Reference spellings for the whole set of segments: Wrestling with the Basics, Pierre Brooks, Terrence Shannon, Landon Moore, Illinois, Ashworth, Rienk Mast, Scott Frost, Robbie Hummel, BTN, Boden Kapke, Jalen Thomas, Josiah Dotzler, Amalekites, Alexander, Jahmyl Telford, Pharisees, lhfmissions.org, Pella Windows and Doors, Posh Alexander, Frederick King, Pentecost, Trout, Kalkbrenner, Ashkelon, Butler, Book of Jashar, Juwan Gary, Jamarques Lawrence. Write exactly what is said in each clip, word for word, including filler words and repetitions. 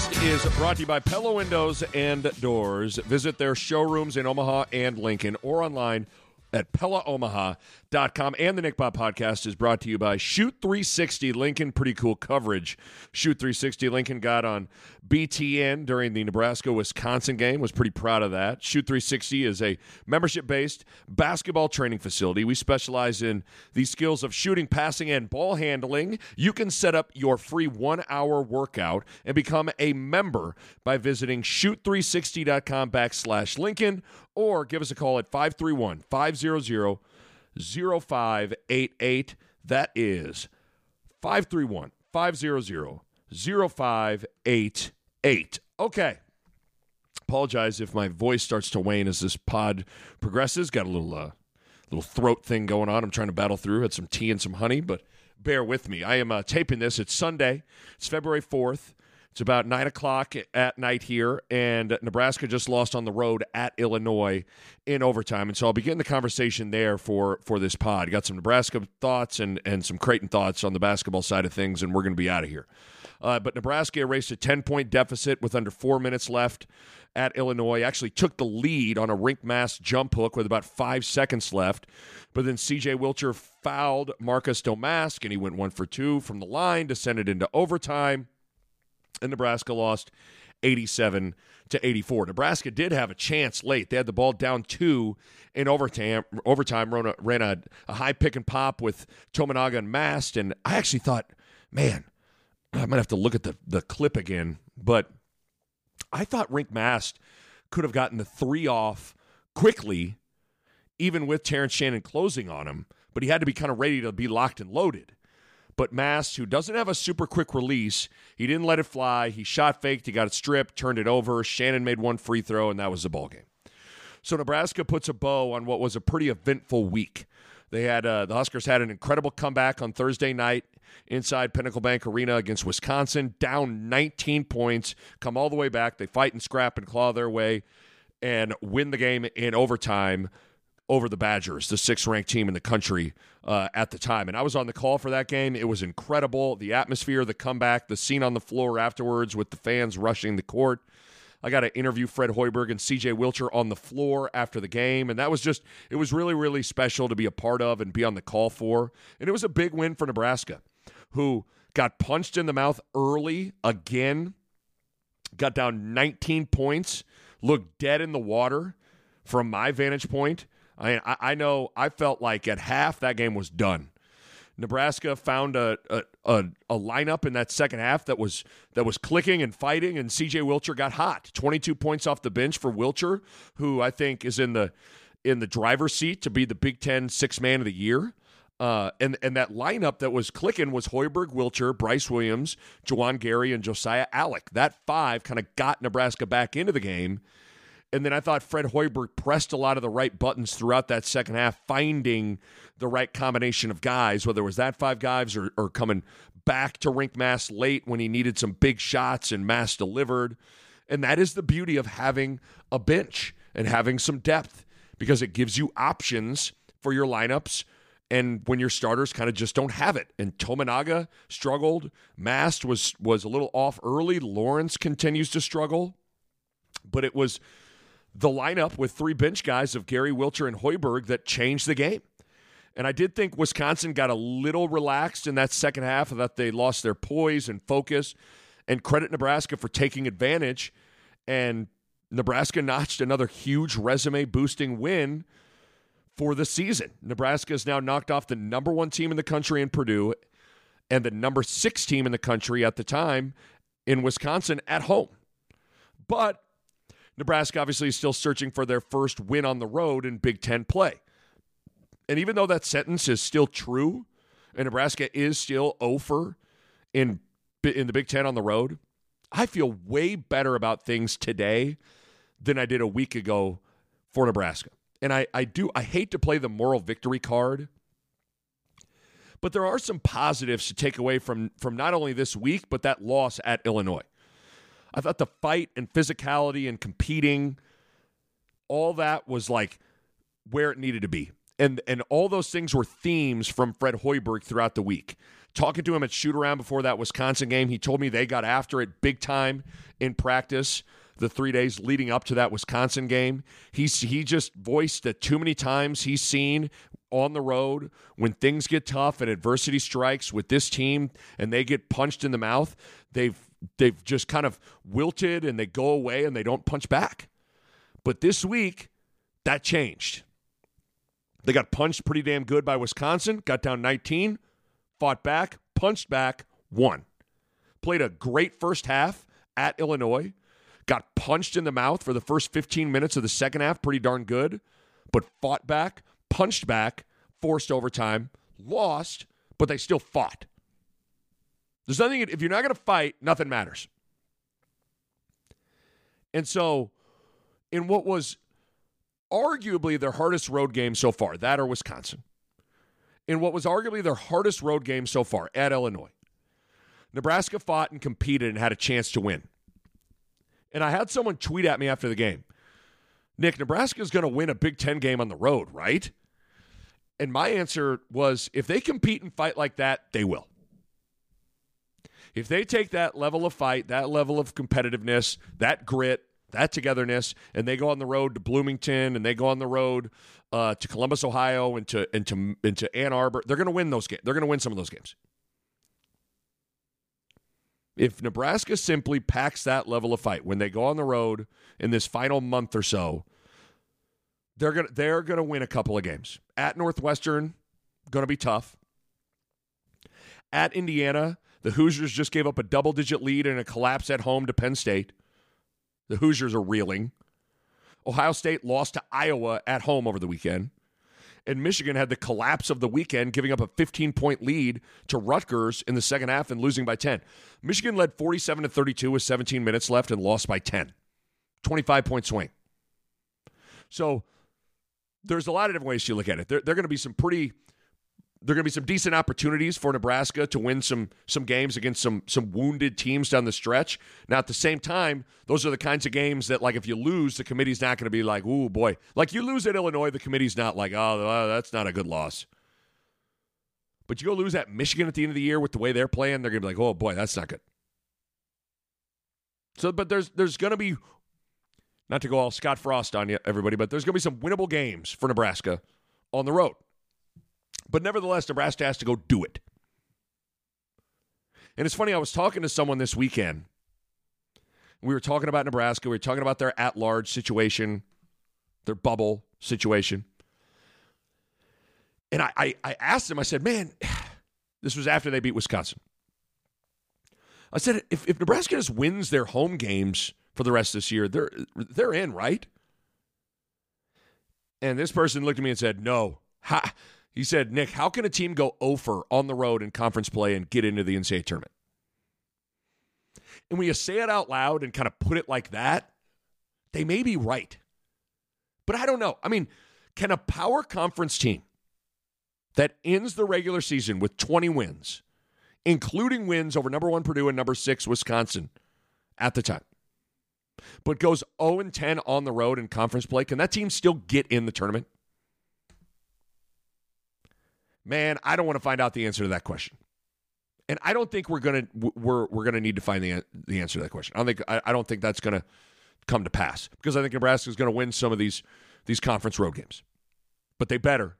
Mast is brought to you by Pella Windows and Doors. Visit their showrooms in Omaha and Lincoln or online at Pella Omaha dot com. And the Nick Bob Podcast is brought to you by Shoot three sixty Lincoln. Pretty cool coverage Shoot three sixty Lincoln got on B T N during the Nebraska Wisconsin game. Was pretty proud of that. Shoot three sixty is a membership-based basketball training facility. We specialize in the skills of shooting, passing, and ball handling. You can set up your free one-hour workout and become a member by visiting shoot three sixty dot com backslash Lincoln or give us a call at five three one, five zero zero, zero five eight eight. That is five three one, five zero zero, zero five eight eight. Okay. Apologize if my voice starts to wane as this pod progresses. Got a little uh, little throat thing going on. I'm trying to battle through. Had some tea and some honey, but bear with me. I am uh, taping this. It's Sunday. It's February fourth. It's about nine o'clock at night here, and Nebraska just lost on the road at Illinois in overtime. And so I'll begin the conversation there for, for this pod. Got some Nebraska thoughts and, and some Creighton thoughts on the basketball side of things, and we're going to be out of here. Uh, but Nebraska erased a ten-point deficit with under four minutes left at Illinois. Actually took the lead on a Rienk Mast jump hook with about five seconds left. But then C J. Wilcher fouled Marcus Domask, and he went one for two from the line to send it into overtime. And Nebraska lost eighty-seven to eighty-four. Nebraska did have a chance late. They had the ball down two in overtime. Overtime ran a, ran a, a high pick and pop with Tominaga and Mast. And I actually thought, man, I might have to look at the, the clip again. But I thought Rienk Mast could have gotten the three off quickly, even with Terrence Shannon closing on him. But he had to be kind of ready to be locked and loaded. But Mast, who doesn't have a super quick release, he didn't let it fly. He shot faked. He got it stripped, turned it over. Shannon made one free throw, and that was the ball game. So Nebraska puts a bow on what was a pretty eventful week. They had uh, the Huskers had an incredible comeback on Thursday night inside Pinnacle Bank Arena against Wisconsin, down nineteen points, come all the way back. They fight and scrap and claw their way and win the game in overtime over the Badgers, the sixth-ranked team in the country uh, at the time. And I was on the call for that game. It was incredible. The atmosphere, the comeback, the scene on the floor afterwards with the fans rushing the court. I got to interview Fred Hoiberg and C J. Wilcher on the floor after the game, and that was just – it was really, really special to be a part of and be on the call for. And it was a big win for Nebraska, who got punched in the mouth early again, got down nineteen points, looked dead in the water from my vantage point. I I know I felt like at half that game was done. Nebraska found a a, a a lineup in that second half that was that was clicking and fighting, and C J. Wilcher got hot. twenty-two points off the bench for Wilcher, who I think is in the in the driver's seat to be the Big Ten Sixth Man of the Year. Uh, and and that lineup that was clicking was Hoiberg, Wilcher, Bryce Williams, Juwan Gary, and Josiah Allick. That five kind of got Nebraska back into the game. And then I thought Fred Hoiberg pressed a lot of the right buttons throughout that second half, finding the right combination of guys, whether it was that five guys or, or coming back to Rienk Mast late when he needed some big shots and Mast delivered. And that is the beauty of having a bench and having some depth, because it gives you options for your lineups and when your starters kind of just don't have it. And Tominaga struggled. Mast was, was a little off early. Lawrence continues to struggle. But it was the lineup with three bench guys of Gary, Wilcher, and Hoiberg that changed the game. And I did think Wisconsin got a little relaxed in that second half, that they lost their poise and focus, and credit Nebraska for taking advantage. And Nebraska notched another huge resume-boosting win for the season. Nebraska has now knocked off the number one team in the country in Purdue and the number six team in the country at the time in Wisconsin at home. But Nebraska obviously is still searching for their first win on the road in Big Ten play. And even though that sentence is still true, and Nebraska is still oh for in, in the Big Ten on the road, I feel way better about things today than I did a week ago for Nebraska. And I, I do I hate to play the moral victory card, but there are some positives to take away from, from not only this week, but that loss at Illinois. I thought the fight and physicality and competing, all that was like where it needed to be. and and all those things were themes from Fred Hoiberg throughout the week. Talking to him at shoot around before that Wisconsin game, he told me they got after it big time in practice the three days leading up to that Wisconsin game. He's, he just voiced that too many times he's seen on the road when things get tough and adversity strikes with this team and they get punched in the mouth, they've they've just kind of wilted and they go away and they don't punch back. But this week, that changed. They got punched pretty damn good by Wisconsin, got down nineteen, fought back, punched back, won. Played a great first half at Illinois. Got punched in the mouth for the first fifteen minutes of the second half, pretty darn good, but fought back, punched back, forced overtime, lost, but they still fought. There's nothing, if you're not going to fight, nothing matters. And so, in what was arguably their hardest road game so far, that or Wisconsin, in what was arguably their hardest road game so far at Illinois, Nebraska fought and competed and had a chance to win. And I had someone tweet at me after the game, Nick, Nebraska's going to win a Big Ten game on the road, right? And my answer was, if they compete and fight like that, they will. If they take that level of fight, that level of competitiveness, that grit, that togetherness, and they go on the road to Bloomington, and they go on the road uh, to Columbus, Ohio, and to, and to, and to Ann Arbor, they're going to win those games. They're going to win some of those games. If Nebraska simply packs that level of fight when they go on the road in this final month or so, they're gonna they're gonna win a couple of games. At Northwestern, gonna be tough. At Indiana, the Hoosiers just gave up a double-digit lead and a collapse at home to Penn State. The Hoosiers are reeling. Ohio State lost to Iowa at home over the weekend. And Michigan had the collapse of the weekend, giving up a fifteen-point lead to Rutgers in the second half and losing by ten. Michigan led forty-seven to thirty-two with seventeen minutes left and lost by ten. twenty-five-point swing. So there's a lot of different ways you look at it. There, there are going to be some pretty, there are going to be some decent opportunities for Nebraska to win some some games against some some wounded teams down the stretch. Now, at the same time, those are the kinds of games that, like, if you lose, the committee's not going to be like, ooh, boy. Like, you lose at Illinois, the committee's not like, oh, that's not a good loss. But you go lose at Michigan at the end of the year with the way they're playing, they're going to be like, oh, boy, that's not good. So, but there's there's going to be, not to go all Scott Frost on you, everybody, but there's going to be some winnable games for Nebraska on the road. But nevertheless, Nebraska has to go do it. And it's funny, I was talking to someone this weekend. We were talking about Nebraska. We were talking about their at-large situation, their bubble situation. And I, I, I asked him, I said, man, this was after they beat Wisconsin. I said, if, if Nebraska just wins their home games for the rest of this year, they're they're in, right? And this person looked at me and said, no. Ha. He said, Nick, how can a team go oh for on the road in conference play and get into the N C A A tournament? And when you say it out loud and kind of put it like that, they may be right. But I don't know. I mean, can a power conference team that ends the regular season with twenty wins, including wins over number one Purdue and number six Wisconsin at the time, but goes oh and ten on the road in conference play, can that team still get in the tournament? Man, I don't want to find out the answer to that question, and I don't think we're gonna we're we're gonna need to find the the answer to that question. I don't think I, I don't think that's gonna come to pass because I think Nebraska is gonna win some of these these conference road games, but they better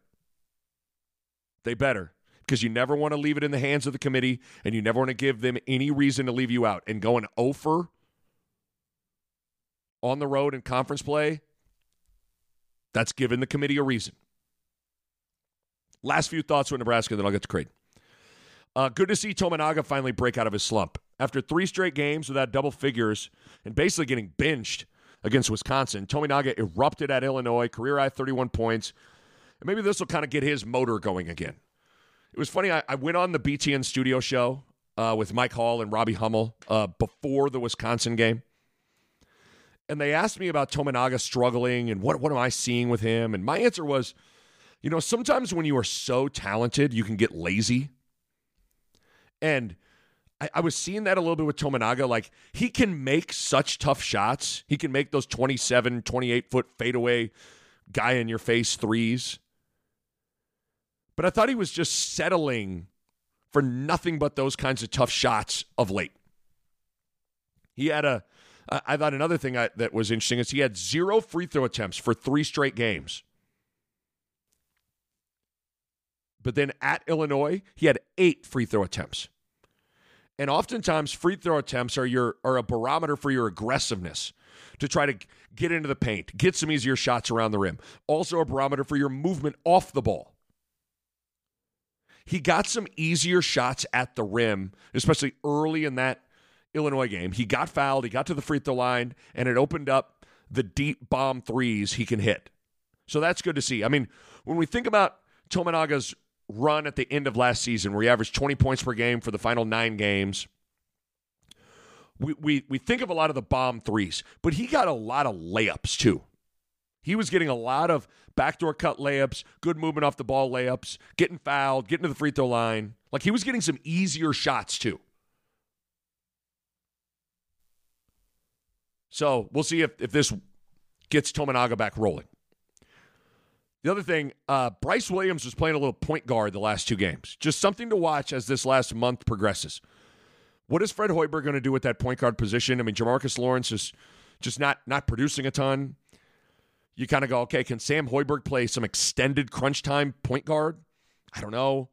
they better because you never want to leave it in the hands of the committee, and you never want to give them any reason to leave you out. And going oh for on the road in conference play, that's giving the committee a reason. Last few thoughts with Nebraska, then I'll get to Creighton. Uh, good to see Tominaga finally break out of his slump. After three straight games without double figures and basically getting benched against Wisconsin, Tominaga erupted at Illinois, career-high thirty-one points. And maybe this will kind of get his motor going again. It was funny, I, I went on the B T N studio show uh, with Mike Hall and Robbie Hummel uh, before the Wisconsin game. And they asked me about Tominaga struggling and what, what am I seeing with him. And my answer was, you know, sometimes when you are so talented, you can get lazy. And I, I was seeing that a little bit with Tominaga. Like, he can make such tough shots. He can make those twenty-seven, twenty-eight-foot fadeaway guy-in-your-face threes. But I thought he was just settling for nothing but those kinds of tough shots of late. He had a, I thought another thing I, that was interesting is he had zero free throw attempts for three straight games. But then at Illinois, he had eight free throw attempts. And oftentimes free throw attempts are your are a barometer for your aggressiveness to try to get into the paint, get some easier shots around the rim. Also a barometer for your movement off the ball. He got some easier shots at the rim, especially early in that Illinois game. He got fouled, he got to the free throw line, and it opened up the deep bomb threes he can hit. So that's good to see. I mean, when we think about Tominaga's run at the end of last season where he averaged twenty points per game for the final nine games. We, we we think of a lot of the bomb threes, but he got a lot of layups too. He was getting a lot of backdoor cut layups, good movement off the ball layups, getting fouled, getting to the free throw line. Like he was getting some easier shots too. So we'll see if, if this gets Tominaga back rolling. The other thing, uh, Bryce Williams was playing a little point guard the last two games. Just something to watch as this last month progresses. What is Fred Hoiberg going to do with that point guard position? I mean, Jamarques Lawrence is just not not producing a ton. You kind of go, okay, can Sam Hoiberg play some extended crunch time point guard? I don't know.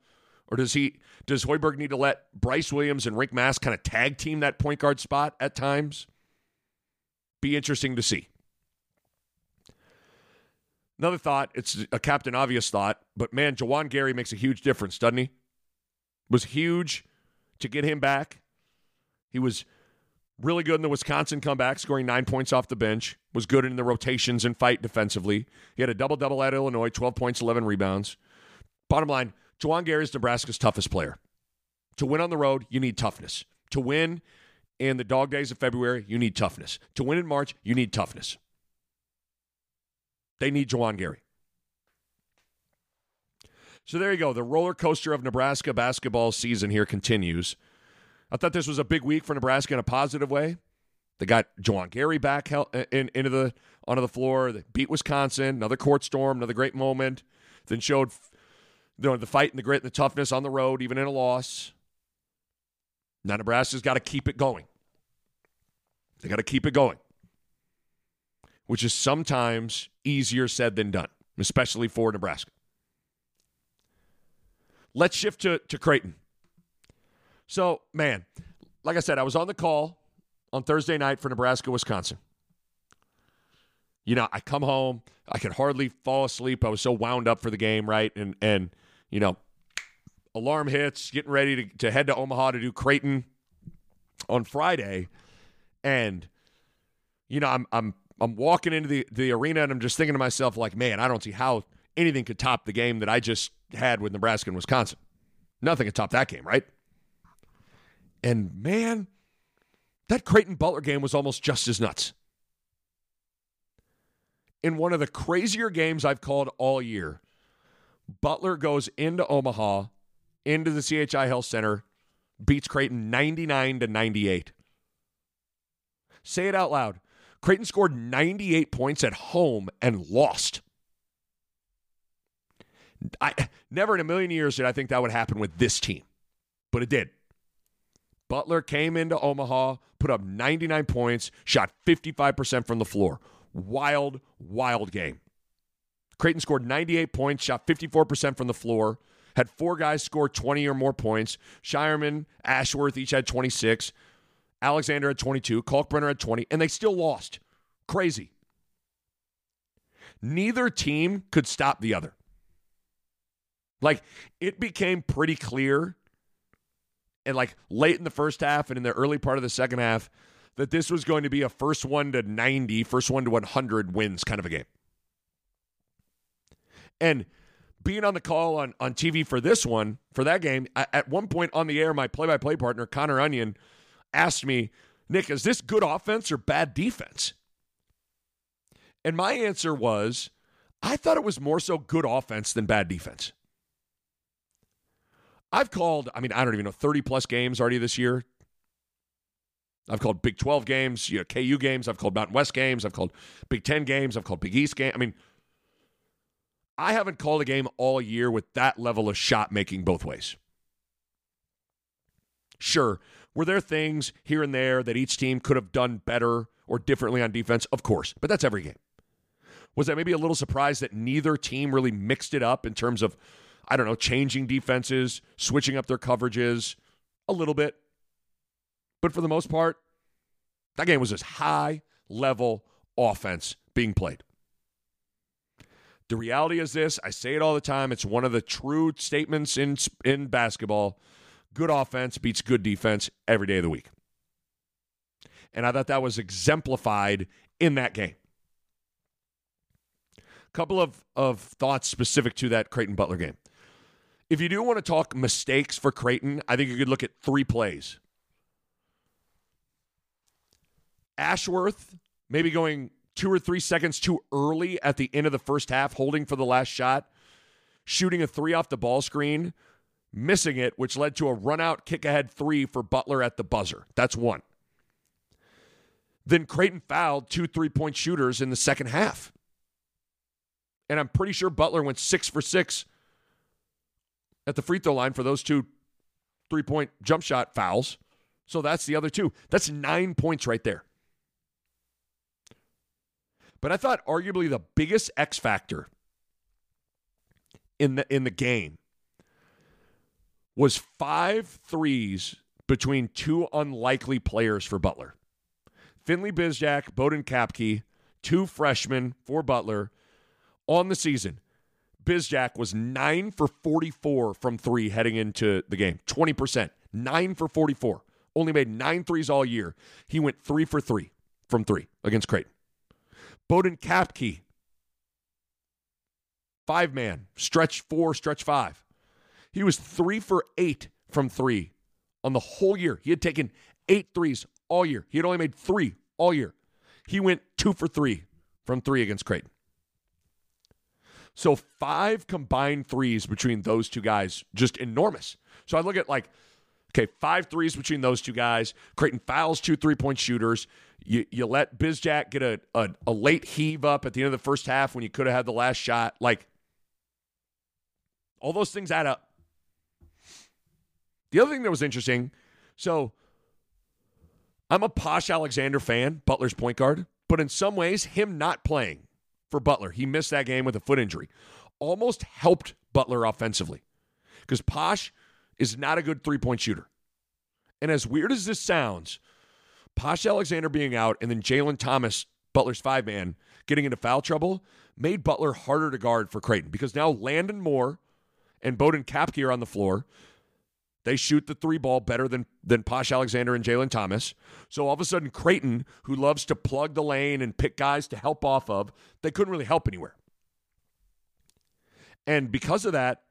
Or does he does Hoiberg need to let Bryce Williams and Rienk Mast kind of tag team that point guard spot at times? Be interesting to see. Another thought, it's a Captain Obvious thought, but man, Juwan Gary makes a huge difference, doesn't he? It was huge to get him back. He was really good in the Wisconsin comeback, scoring nine points off the bench, was good in the rotations and fight defensively. He had a double-double at Illinois, twelve points, eleven rebounds. Bottom line, Juwan Gary is Nebraska's toughest player. To win on the road, you need toughness. To win in the dog days of February, you need toughness. To win in March, you need toughness. They need Juwan Gary. So there you go. The roller coaster of Nebraska basketball season here continues. I thought this was a big week for Nebraska in a positive way. They got Juwan Gary back hel- in, into the onto the floor. They beat Wisconsin. Another court storm. Another great moment. Then showed you know, the fight and the grit and the toughness on the road, even in a loss. Now Nebraska's got to keep it going. They got to keep it going, which is sometimes easier said than done, especially for Nebraska. Let's shift to, to Creighton. So, man, like I said, I was on the call on Thursday night for Nebraska, Wisconsin. You know, I come home. I could hardly fall asleep. I was so wound up for the game, right? And, and you know, alarm hits, getting ready to, to head to Omaha to do Creighton on Friday. And, you know, I'm I'm – I'm walking into the, the arena, and I'm just thinking to myself, like, man, I don't see how anything could top the game that I just had with Nebraska and Wisconsin. Nothing could top that game, right? And, man, that Creighton-Butler game was almost just as nuts. In one of the crazier games I've called all year, Butler goes into Omaha, into the C H I Health Center, beats Creighton ninety-nine to ninety-eight. Say it out loud. Creighton scored ninety-eight points at home and lost. I never in a million years did I think that would happen with this team, but it did. Butler came into Omaha, put up ninety-nine points, shot fifty-five percent from the floor. Wild, wild game. Creighton scored ninety-eight points, shot fifty-four percent from the floor, had four guys score twenty or more points. Shireman, Ashworth each had twenty-six. Alexander at twenty-two, Kalkbrenner at twenty, and they still lost. Crazy. Neither team could stop the other. Like, it became pretty clear, and like late in the first half and in the early part of the second half, that this was going to be a first one to ninety, first one to one hundred wins kind of a game. And being on the call on, on T V for this one, for that game, I, at one point on the air, my play-by-play partner, Connor Onion, asked me, Nick, is this good offense or bad defense? And my answer was, I thought it was more so good offense than bad defense. I've called, I mean, I don't even know, thirty-plus games already this year. I've called Big twelve games, you know, K U games. I've called Mountain West games. I've called Big ten games. I've called Big East games. I mean, I haven't called a game all year with that level of shot making both ways. Sure, were there things here and there that each team could have done better or differently on defense? Of course, but that's every game. Was I maybe a little surprised that neither team really mixed it up in terms of, I don't know, changing defenses, switching up their coverages a little bit? But for the most part, that game was as high-level offense being played. The reality is this. I say it all the time. It's one of the true statements in, in basketball. Good offense beats good defense every day of the week. And I thought that was exemplified in that game. A couple of, of thoughts specific to that Creighton-Butler game. If you do want to talk mistakes for Creighton, I think you could look at three plays. Ashworth maybe going two or three seconds too early at the end of the first half, holding for the last shot, shooting a three off the ball screen, missing it, which led to a run-out kick-ahead three for Butler at the buzzer. That's one. Then Creighton fouled two three-point shooters in the second half. And I'm pretty sure Butler went six for six at the free throw line for those two three-point jump shot fouls. So that's the other two. That's nine points right there. But I thought arguably the biggest X factor in the in the game was five threes between two unlikely players for Butler. Finley Bizjak, Boden Kapke, two freshmen for Butler on the season. Bizjak was nine for forty-four from three heading into the game, twenty percent. nine for forty-four. Only made nine threes all year. He went three for three from three against Creighton. Boden Kapke, five-man, stretch four, stretch five. He was three for eight from three on the whole year. He had taken eight threes all year. He had only made three all year. He went two for three from three against Creighton. So five combined threes between those two guys, just enormous. So I look at like, okay, five threes between those two guys. Creighton fouls two three-point shooters. You you let Bizjak get a, a a late heave up at the end of the first half when you could have had the last shot. Like, all those things add up. The other thing that was interesting, so I'm a Posh Alexander fan, Butler's point guard, but in some ways, him not playing for Butler, he missed that game with a foot injury, almost helped Butler offensively because Posh is not a good three-point shooter. And as weird as this sounds, Posh Alexander being out and then Jalen Thomas, Butler's five-man, getting into foul trouble made Butler harder to guard for Creighton because now Landon Moore and Boden Kapke are on the floor. They shoot the three ball better than, than Posh Alexander and Jalen Thomas. So all of a sudden, Creighton, who loves to plug the lane and pick guys to help off of, they couldn't really help anywhere. And because of that,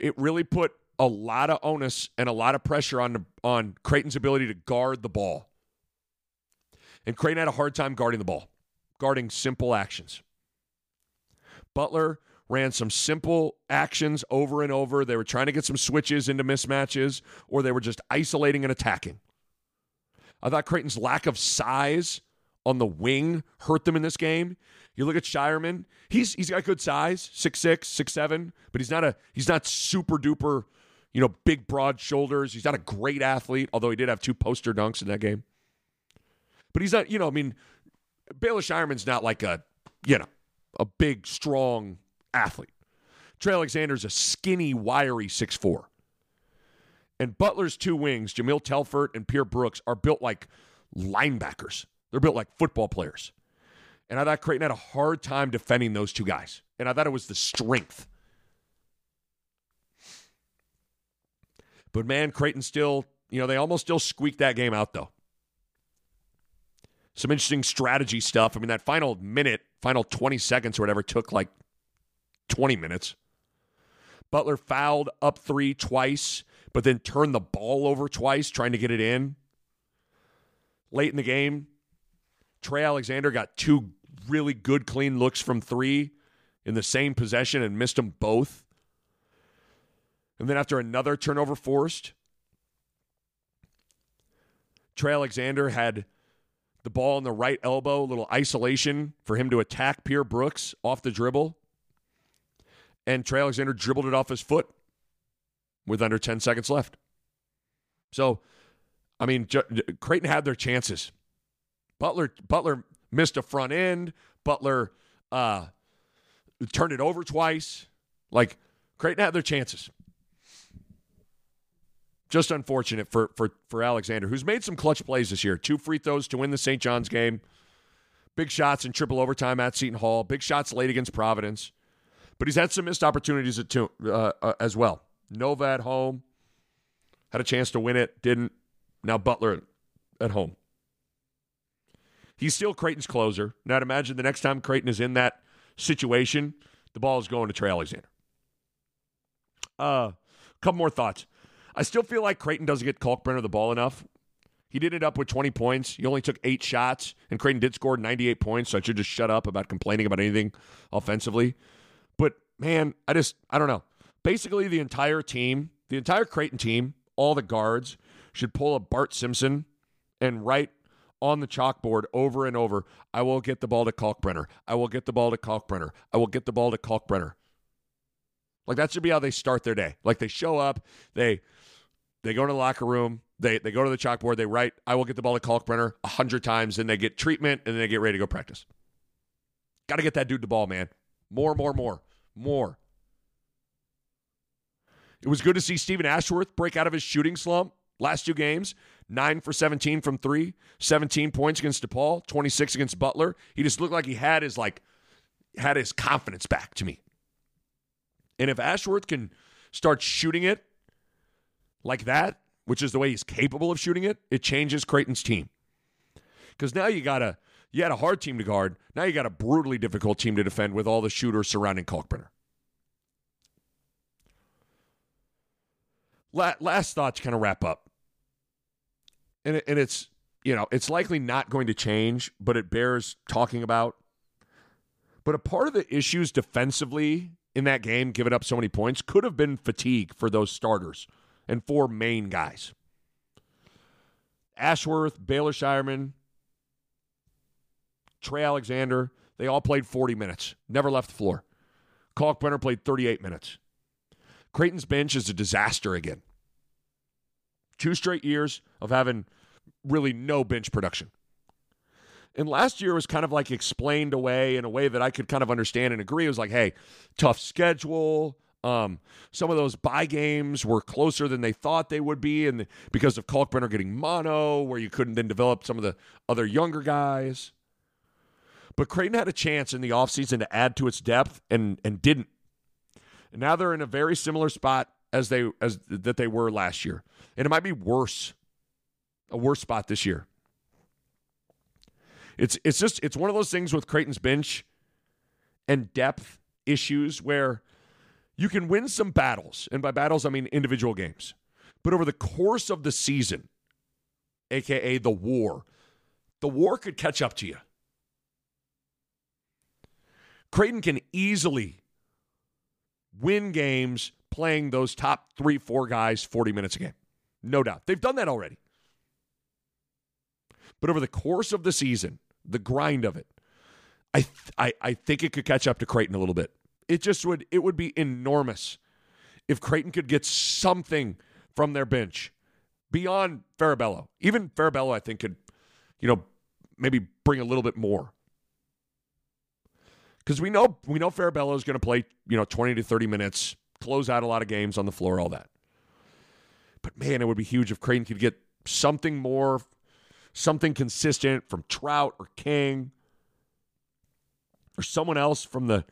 it really put a lot of onus and a lot of pressure on the, on Creighton's ability to guard the ball. And Creighton had a hard time guarding the ball, guarding simple actions. Butler ran some simple actions over and over. They were trying to get some switches into mismatches, or they were just isolating and attacking. I thought Creighton's lack of size on the wing hurt them in this game. You look at Shireman, he's he's got good size, six six, six seven, but he's not a he's not super duper, you know, big broad shoulders. He's not a great athlete, although he did have two poster dunks in that game. But he's not, you know, I mean, Baylor Shireman's not like a, you know, a big, strong athlete. Trey Alexander's a skinny, wiry six four. And Butler's two wings, Jahmyl Telford and Pierre Brooks, are built like linebackers. They're built like football players. And I thought Creighton had a hard time defending those two guys. And I thought it was the strength. But man, Creighton still, you know, they almost still squeaked that game out though. Some interesting strategy stuff. I mean, that final minute, final twenty seconds or whatever took like twenty minutes. Butler fouled up three twice, but then turned the ball over twice, trying to get it in. Late in the game, Trey Alexander got two really good clean looks from three in the same possession and missed them both. And then after another turnover forced, Trey Alexander had the ball on the right elbow, a little isolation for him to attack Pierre Brooks off the dribble. and Trey Alexander dribbled it off his foot with under ten seconds left. So, I mean, Creighton had their chances. Butler Butler missed a front end. Butler uh, turned it over twice. Like, Creighton had their chances. Just unfortunate for, for, for Alexander, who's made some clutch plays this year. Two free throws to win the Saint John's game. Big shots in triple overtime at Seton Hall. Big shots late against Providence. But he's had some missed opportunities at two, uh, uh, as well. Nova at home. Had a chance to win it. Didn't. Now Butler at home. He's still Creighton's closer. Now I'd imagine the next time Creighton is in that situation, the ball is going to Trey Alexander. A uh, couple more thoughts. I still feel like Creighton doesn't get Kalkbrenner the ball enough. He did end up with twenty points. He only took eight shots, and Creighton did score ninety-eight points, so I should just shut up about complaining about anything offensively. But, man, I just, I don't know. Basically, the entire team, the entire Creighton team, all the guards, should pull a Bart Simpson and write on the chalkboard over and over, I will get the ball to Kalkbrenner. I will get the ball to Kalkbrenner. I will get the ball to Kalkbrenner. Like, that should be how they start their day. Like, they show up, they they go to the locker room, They they go to the chalkboard, they write, I will get the ball to Kalkbrenner a hundred times, then they get treatment, and then they get ready to go practice. Got to get that dude the ball, man. More, more, more, more. It was good to see Stephen Ashworth break out of his shooting slump. Last two games, nine for seventeen from three, seventeen points against DePaul, twenty-six against Butler. He just looked like he had his, like, had his confidence back to me. And if Ashworth can start shooting it like that, which is the way he's capable of shooting it, it changes Creighton's team. Because now you got a, you had a hard team to guard. Now you got a brutally difficult team to defend with all the shooters surrounding Kalkbrenner. La- last thought to kind of wrap up. And, it, and it's, you know, it's likely not going to change, but it bears talking about. But a part of the issues defensively in that game, giving up so many points, could have been fatigue for those starters and four main guys. Ashworth, Baylor Shireman, Trey Alexander, they all played forty minutes, never left the floor. Kalkbrenner played thirty-eight minutes. Creighton's bench is a disaster again. Two straight years of having really no bench production. And last year was kind of like explained away in a way that I could kind of understand and agree. It was like, hey, tough schedule. Um, some of those bye games were closer than they thought they would be, and the, because of Kalkbrenner getting mono, where you couldn't then develop some of the other younger guys. But Creighton had a chance in the offseason to add to its depth and and didn't. And now they're in a very similar spot as they as that they were last year. And it might be worse, a worse spot this year. It's it's just it's one of those things with Creighton's bench and depth issues where you can win some battles, and by battles I mean individual games. But over the course of the season, a k a the war, the war could catch up to you. Creighton can easily win games playing those top three, four guys forty minutes a game. No doubt. They've done that already. But over the course of the season, the grind of it, I th- I, I think it could catch up to Creighton a little bit. It just would, it would be enormous if Creighton could get something from their bench beyond Farabella. Even Farabella, I think, could, you know, maybe bring a little bit more. Because we know we know Farabella is going to play, you know, twenty to thirty minutes, close out a lot of games on the floor, all that. But, man, it would be huge if Creighton could get something more, something consistent from Trout or King or someone else from the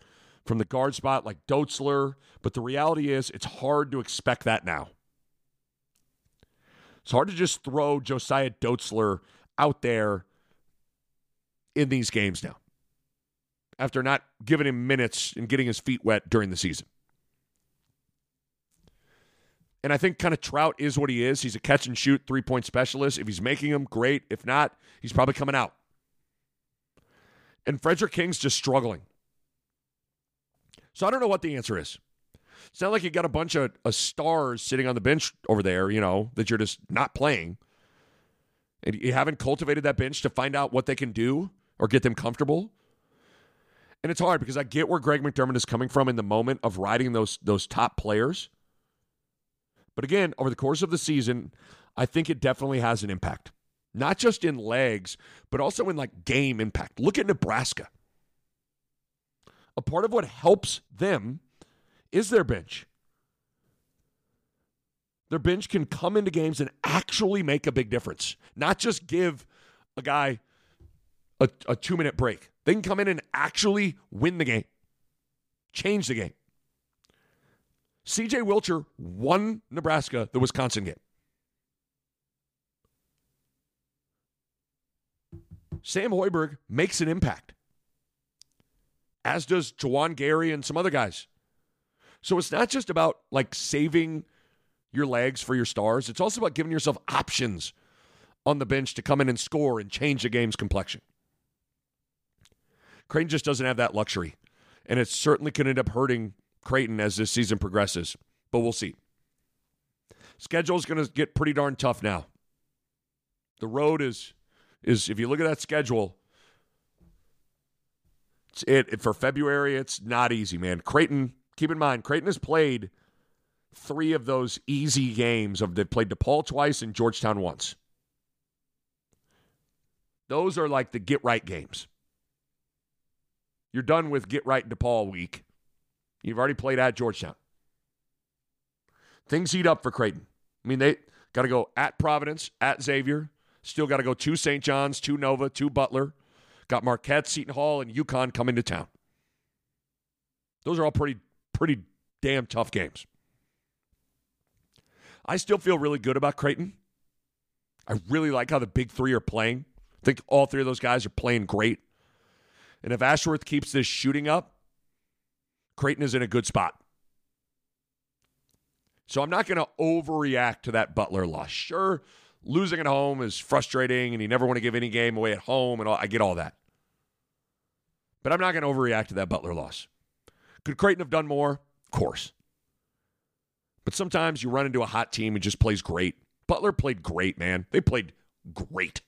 from the guard spot like Dotzler. But the reality is it's hard to expect that now. It's hard to just throw Josiah Dotzler out there in these games now after not giving him minutes and getting his feet wet during the season. And I think kind of Trout is what he is. He's a catch-and-shoot three-point specialist. If he's making them, great. If not, he's probably coming out. And Frederick King's just struggling. So I don't know what the answer is. It's not like you got a bunch of, of stars sitting on the bench over there, you know, that you're just not playing. And you haven't cultivated that bench to find out what they can do or get them comfortable. And it's hard because I get where Greg McDermott is coming from in the moment of riding those those top players. But again, over the course of the season, I think it definitely has an impact. Not just in legs, but also in like game impact. Look at Nebraska. A part of what helps them is their bench. Their bench can come into games and actually make a big difference. Not just give a guy a, a two-minute break. They can come in and actually win the game. Change the game. C J. Wilcher won Nebraska the Wisconsin game. Sam Hoiberg makes an impact. As does Juwan Gary and some other guys. So it's not just about like saving your legs for your stars. It's also about giving yourself options on the bench to come in and score and change the game's complexion. Creighton just doesn't have that luxury. And it certainly could end up hurting Creighton as this season progresses. But we'll see. Schedule's going to get pretty darn tough now. The road is... is if you look at that schedule, it's it, it for February, it's not easy, man. Creighton, keep in mind, Creighton has played three of those easy games. Of They've played DePaul twice and Georgetown once. Those are like the get-right games. You're done with get-right DePaul week. You've already played at Georgetown. Things heat up for Creighton. I mean, they got to go at Providence, at Xavier. Still got to go to Saint John's, to Nova, to Butler. Got Marquette, Seton Hall, and UConn coming to town. Those are all pretty, pretty damn tough games. I still feel really good about Creighton. I really like how the big three are playing. I think all three of those guys are playing great. And if Ashworth keeps this shooting up, Creighton is in a good spot. So I'm not going to overreact to that Butler loss. Sure, losing at home is frustrating, and you never want to give any game away at home, and all, I get all that. But I'm not going to overreact to that Butler loss. Could Creighton have done more? Of course. But sometimes you run into a hot team and just plays great. Butler played great, man. They played great.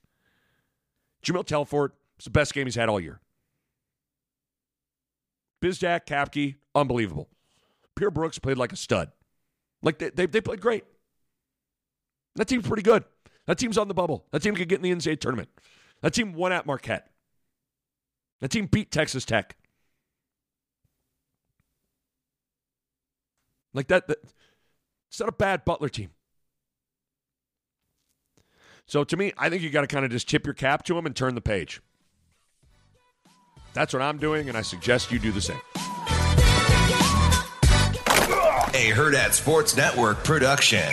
Jahmyl Telford, it's the best game he's had all year. Bizjak, Kapke, unbelievable. Pierre Brooks played like a stud. Like, they, they, they played great. That team's pretty good. That team's on the bubble. That team could get in the N C double A tournament. That team won at Marquette. That team beat Texas Tech. Like that, that, it's not a bad Butler team. So to me, I think you got to kind of just tip your cap to them and turn the page. That's what I'm doing, and I suggest you do the same. A Herd at Sports Network production.